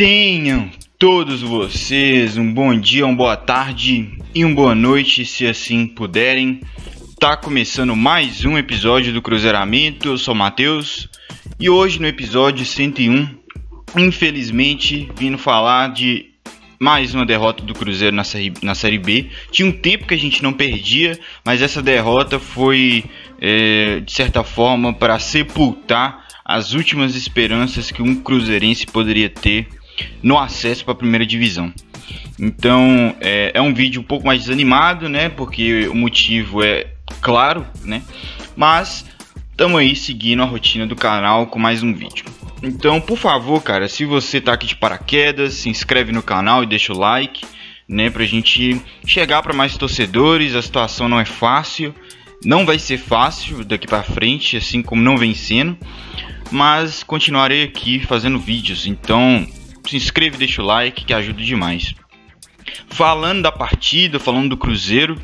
Tenham todos vocês um bom dia, uma boa tarde e uma boa noite, se assim puderem. Tá começando mais um episódio do Cruzeiramento, eu sou o Matheus. E hoje no episódio 101, infelizmente, vindo falar de mais uma derrota do Cruzeiro na Série B. Tinha um tempo que a gente não perdia, mas essa derrota foi, de certa forma, para sepultar as últimas esperanças que um cruzeirense poderia ter no acesso para a primeira divisão. Então é um vídeo um pouco mais desanimado, né? Porque o motivo é claro, né? Mas estamos aí seguindo a rotina do canal com mais um vídeo. Então, por favor, cara, se você tá aqui de paraquedas, se inscreve no canal e deixa o like, né? Pra gente chegar para mais torcedores. A situação não é fácil, não vai ser fácil daqui para frente, assim como não vem sendo. Mas continuarei aqui fazendo vídeos, então se inscreve e deixa o like que ajuda demais. Falando da partida, falando do Cruzeiro,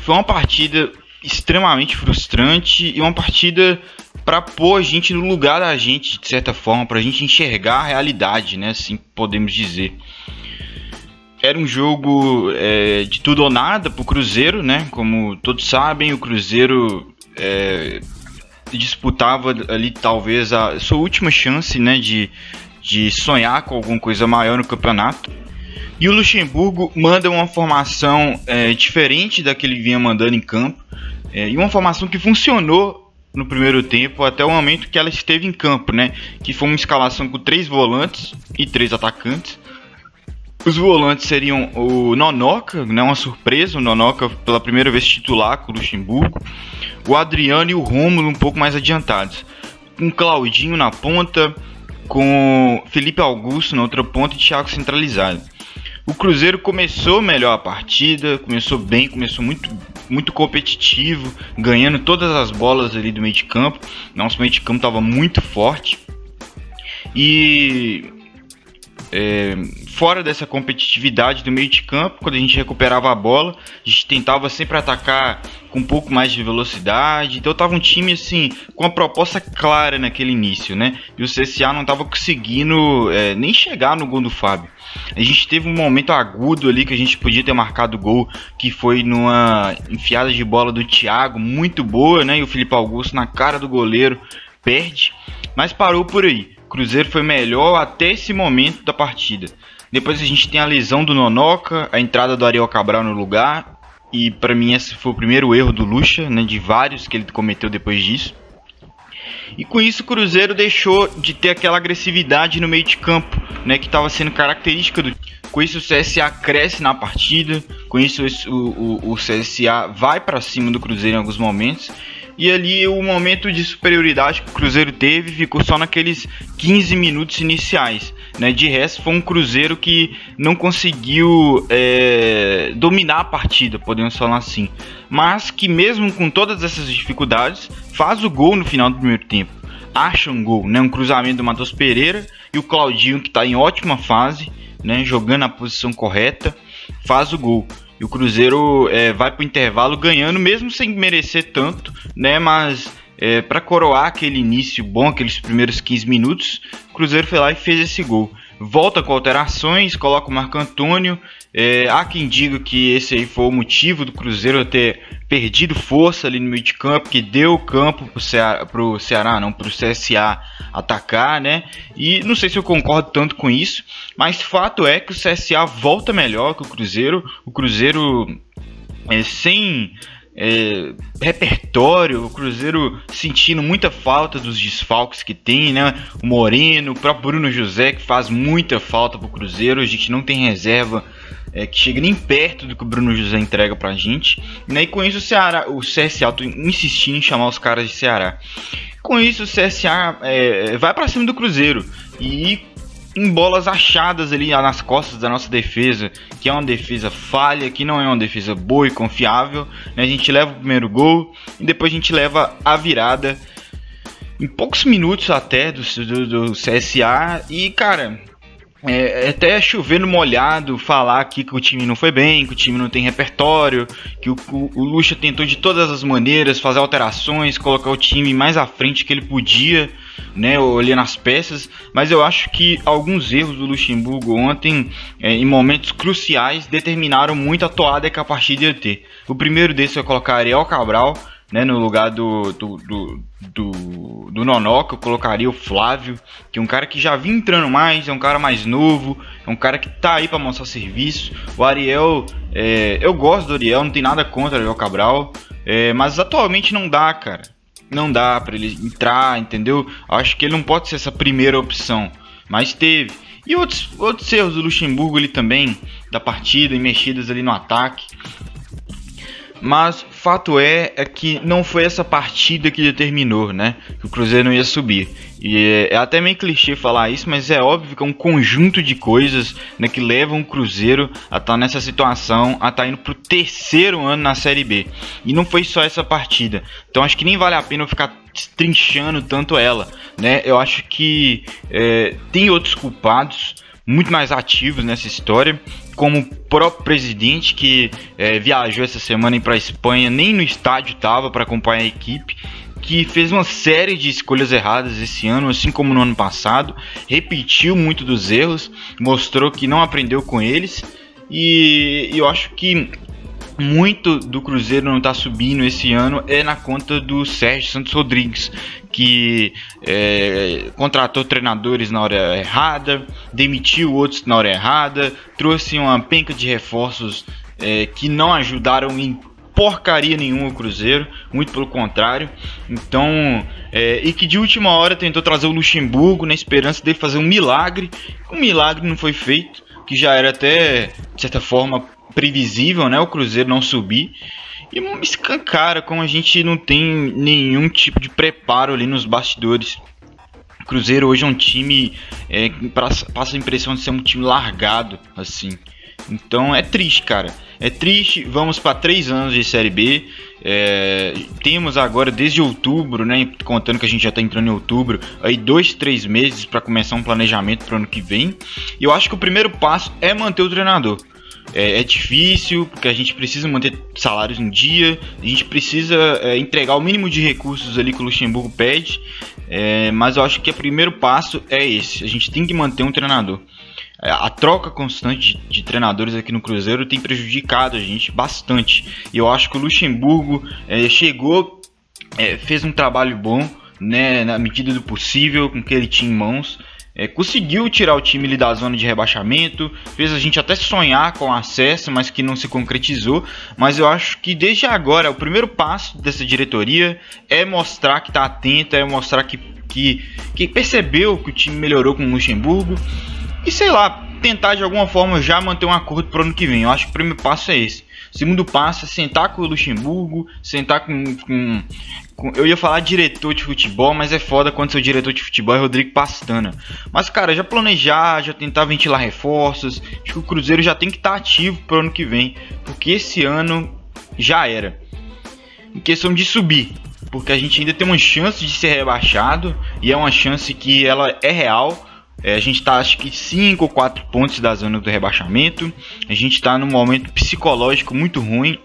foi uma partida extremamente frustrante e uma partida para pôr a gente no lugar da gente, de certa forma, para a gente enxergar a realidade, né? Assim podemos dizer. Era um jogo de tudo ou nada para o Cruzeiro, né? Como todos sabem, o Cruzeiro disputava ali talvez a sua última chance, né, de sonhar com alguma coisa maior no campeonato. E o Luxemburgo manda uma formação diferente da que ele vinha mandando em campo, e uma formação que funcionou no primeiro tempo até o momento que ela esteve em campo, né, que foi uma escalação com 3 volantes e 3 atacantes. Os volantes seriam o Nonoca, né, uma surpresa, o Nonoca pela primeira vez titular com o Luxemburgo, o Adriano e o Rômulo um pouco mais adiantados, com o Claudinho na ponta, com Felipe Augusto na outra ponta e Thiago centralizado. O Cruzeiro começou melhor a partida, começou bem, começou muito competitivo, ganhando todas as bolas ali do meio de campo. Nosso meio de campo estava muito forte e fora dessa competitividade do meio de campo, quando a gente recuperava a bola, a gente tentava sempre atacar com um pouco mais de velocidade. Então tava um time assim com uma proposta clara naquele início, né? E o CSA não tava conseguindo nem chegar no gol do Fábio. A gente teve um momento agudo ali que a gente podia ter marcado o gol, que foi numa enfiada de bola do Thiago, muito boa, né? E o Felipe Augusto na cara do goleiro perde, mas parou por aí. Cruzeiro foi melhor até esse momento da partida. Depois a gente tem a lesão do Nonoca, a entrada do Ariel Cabral no lugar. E para mim esse foi o primeiro erro do Luxa, né, de vários que ele cometeu depois disso. E com isso o Cruzeiro deixou de ter aquela agressividade no meio de campo, né, que estava sendo característica do... Com isso o CSA cresce na partida, com isso o CSA vai para cima do Cruzeiro em alguns momentos. E ali o momento de superioridade que o Cruzeiro teve ficou só naqueles 15 minutos iniciais, né? De resto foi um Cruzeiro que não conseguiu dominar a partida, podemos falar assim. Mas que mesmo com todas essas dificuldades, faz o gol no final do primeiro tempo. Acha um gol, né? Um cruzamento do Matheus Pereira e o Claudinho, que está em ótima fase, né? Jogando na posição correta, faz o gol. E o Cruzeiro vai para o intervalo ganhando, mesmo sem merecer tanto, né? Mas para coroar aquele início bom, aqueles primeiros 15 minutos, o Cruzeiro foi lá e fez esse gol. Volta com alterações, coloca o Marco Antônio. Há quem diga que esse aí foi o motivo do Cruzeiro ter perdido força ali no meio de campo, que deu campo pro CSA atacar, né? E não sei se eu concordo tanto com isso, mas fato é que o CSA volta melhor que o Cruzeiro. O Cruzeiro sem repertório, o Cruzeiro sentindo muita falta dos desfalques que tem, né? O Moreno, o próprio Bruno José, que faz muita falta pro Cruzeiro. A gente não tem reserva que chega nem perto do que o Bruno José entrega pra gente, né? E com isso o CSA, tô insistindo em chamar os caras de Ceará. Com isso o CSA vai pra cima do Cruzeiro, e em bolas achadas ali nas costas da nossa defesa, que é uma defesa falha, que não é uma defesa boa e confiável, né? A gente leva o primeiro gol e depois a gente leva a virada em poucos minutos até do CSA. E cara, até chovendo molhado falar aqui que o time não foi bem, que o time não tem repertório, que o Lucha tentou de todas as maneiras fazer alterações, colocar o time mais à frente que ele podia, né, olhando as peças, mas eu acho que alguns erros do Luxemburgo ontem, em momentos cruciais, determinaram muito a toada que a partida ia ter. O primeiro desses eu colocar Ariel Cabral, né, no lugar do Nonoca, eu colocaria o Flávio, que é um cara que já vinha entrando mais, é um cara mais novo, é um cara que tá aí para mostrar serviço. O Ariel, eu gosto do Ariel, não tem nada contra o Ariel Cabral, mas atualmente não dá, cara. Não dá pra ele entrar, entendeu? Acho que ele não pode ser essa primeira opção, mas teve. E outros erros do Luxemburgo ali também, da partida, e mexidas ali no ataque. Mas fato é que não foi essa partida que determinou, né, que o Cruzeiro não ia subir. E é até meio clichê falar isso, mas é óbvio que é um conjunto de coisas, né, que levam o Cruzeiro a estar nessa situação, a estar indo pro terceiro ano na Série B. E não foi só essa partida. Então acho que nem vale a pena eu ficar destrinchando tanto ela, né. Eu acho que tem outros culpados muito mais ativos nessa história, como o próprio presidente, que viajou essa semana para a Espanha, nem no estádio estava para acompanhar a equipe, que fez uma série de escolhas erradas esse ano, assim como no ano passado, repetiu muito dos erros, mostrou que não aprendeu com eles, e eu acho que muito do Cruzeiro não tá subindo esse ano é na conta do Sérgio Santos Rodrigues, que contratou treinadores na hora errada, demitiu outros na hora errada, trouxe uma penca de reforços que não ajudaram em porcaria nenhuma o Cruzeiro, muito pelo contrário. Então, e que de última hora tentou trazer o Luxemburgo na esperança de fazer um milagre. Um milagre não foi feito, que já era até, de certa forma, previsível, né, o Cruzeiro não subir. E escancara como a gente não tem nenhum tipo de preparo ali nos bastidores. O Cruzeiro hoje é um time que passa a impressão de ser um time largado, assim. Então é triste, cara. É triste, vamos para 3 anos de Série B. Temos agora desde outubro, né, contando que a gente já está entrando em outubro, aí 2-3 meses para começar um planejamento para o ano que vem. E eu acho que o primeiro passo é manter o treinador. É difícil, porque a gente precisa manter salários em dia, a gente precisa entregar o mínimo de recursos ali que o Luxemburgo pede, mas eu acho que o primeiro passo é esse, a gente tem que manter um treinador. A troca constante de treinadores aqui no Cruzeiro tem prejudicado a gente bastante, e eu acho que o Luxemburgo fez um trabalho bom, né, na medida do possível, com o que ele tinha em mãos. Conseguiu tirar o time ali da zona de rebaixamento, fez a gente até sonhar com acesso, mas que não se concretizou. Mas eu acho que desde agora o primeiro passo dessa diretoria é mostrar que está atenta, é mostrar que percebeu que o time melhorou com o Luxemburgo e, sei lá, tentar de alguma forma já manter um acordo para o ano que vem. Eu acho que o primeiro passo é esse. O segundo passo é sentar com o Luxemburgo, sentar com... Eu ia falar diretor de futebol, mas é foda quando seu diretor de futebol é Rodrigo Pastana. Mas, cara, já planejar, já tentar ventilar reforços. Acho que o Cruzeiro já tem que estar ativo para o ano que vem, porque esse ano já era. Em questão de subir, porque a gente ainda tem uma chance de ser rebaixado, e é uma chance que ela é real. A gente está, acho que 5 ou 4 pontos da zona do rebaixamento. A gente está num momento psicológico muito ruim.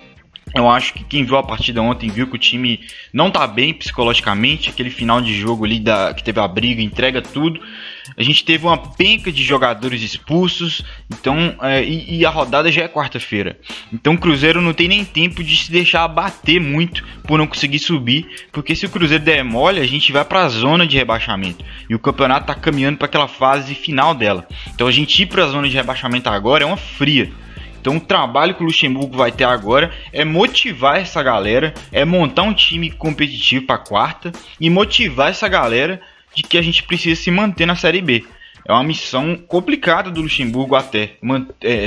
Eu acho que quem viu a partida ontem viu que o time não está bem psicologicamente. Aquele final de jogo ali que teve a briga, entrega tudo. A gente teve uma penca de jogadores expulsos. Então, e a rodada já é quarta-feira. Então o Cruzeiro não tem nem tempo de se deixar abater muito por não conseguir subir, porque se o Cruzeiro der mole, a gente vai para a zona de rebaixamento. E o campeonato está caminhando para aquela fase final dela. Então a gente ir para a zona de rebaixamento agora é uma fria. Então o trabalho que o Luxemburgo vai ter agora é motivar essa galera, é montar um time competitivo para quarta e motivar essa galera de que a gente precisa se manter na Série B. É uma missão complicada do Luxemburgo até,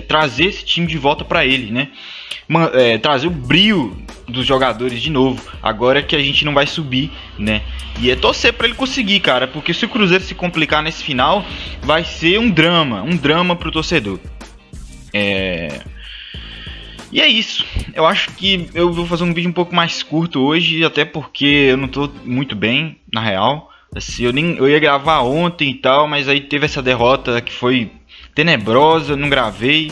trazer esse time de volta para ele, né? Trazer o brilho dos jogadores de novo, agora que a gente não vai subir, né? E é torcer para ele conseguir, cara, porque se o Cruzeiro se complicar nesse final, vai ser um drama pro torcedor. E é isso, eu acho que eu vou fazer um vídeo um pouco mais curto hoje, até porque eu não tô muito bem, na real. Assim, eu ia gravar ontem e tal, mas aí teve essa derrota que foi tenebrosa, não gravei.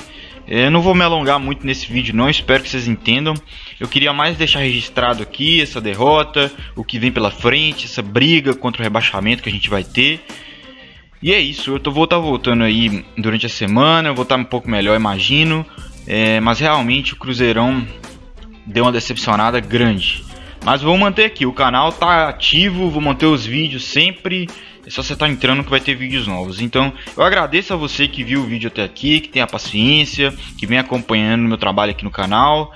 Eu não vou me alongar muito nesse vídeo não, espero que vocês entendam. Eu queria mais deixar registrado aqui essa derrota, o que vem pela frente, essa briga contra o rebaixamento que a gente vai ter. E é isso, eu vou estar voltando aí durante a semana, eu vou estar um pouco melhor, imagino. Mas realmente o Cruzeirão deu uma decepcionada grande. Mas vou manter aqui, o canal tá ativo, vou manter os vídeos sempre. É só você estar entrando que vai ter vídeos novos. Então eu agradeço a você que viu o vídeo até aqui, que tem a paciência, que vem acompanhando o meu trabalho aqui no canal.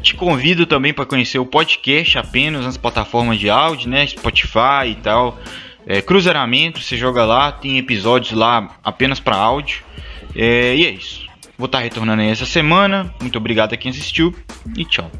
Te convido também para conhecer o podcast apenas nas plataformas de áudio, né? Spotify e tal. Cruzeiramento, você joga lá, tem episódios lá apenas para áudio. E é isso. Vou estar retornando aí essa semana. Muito obrigado a quem assistiu e tchau.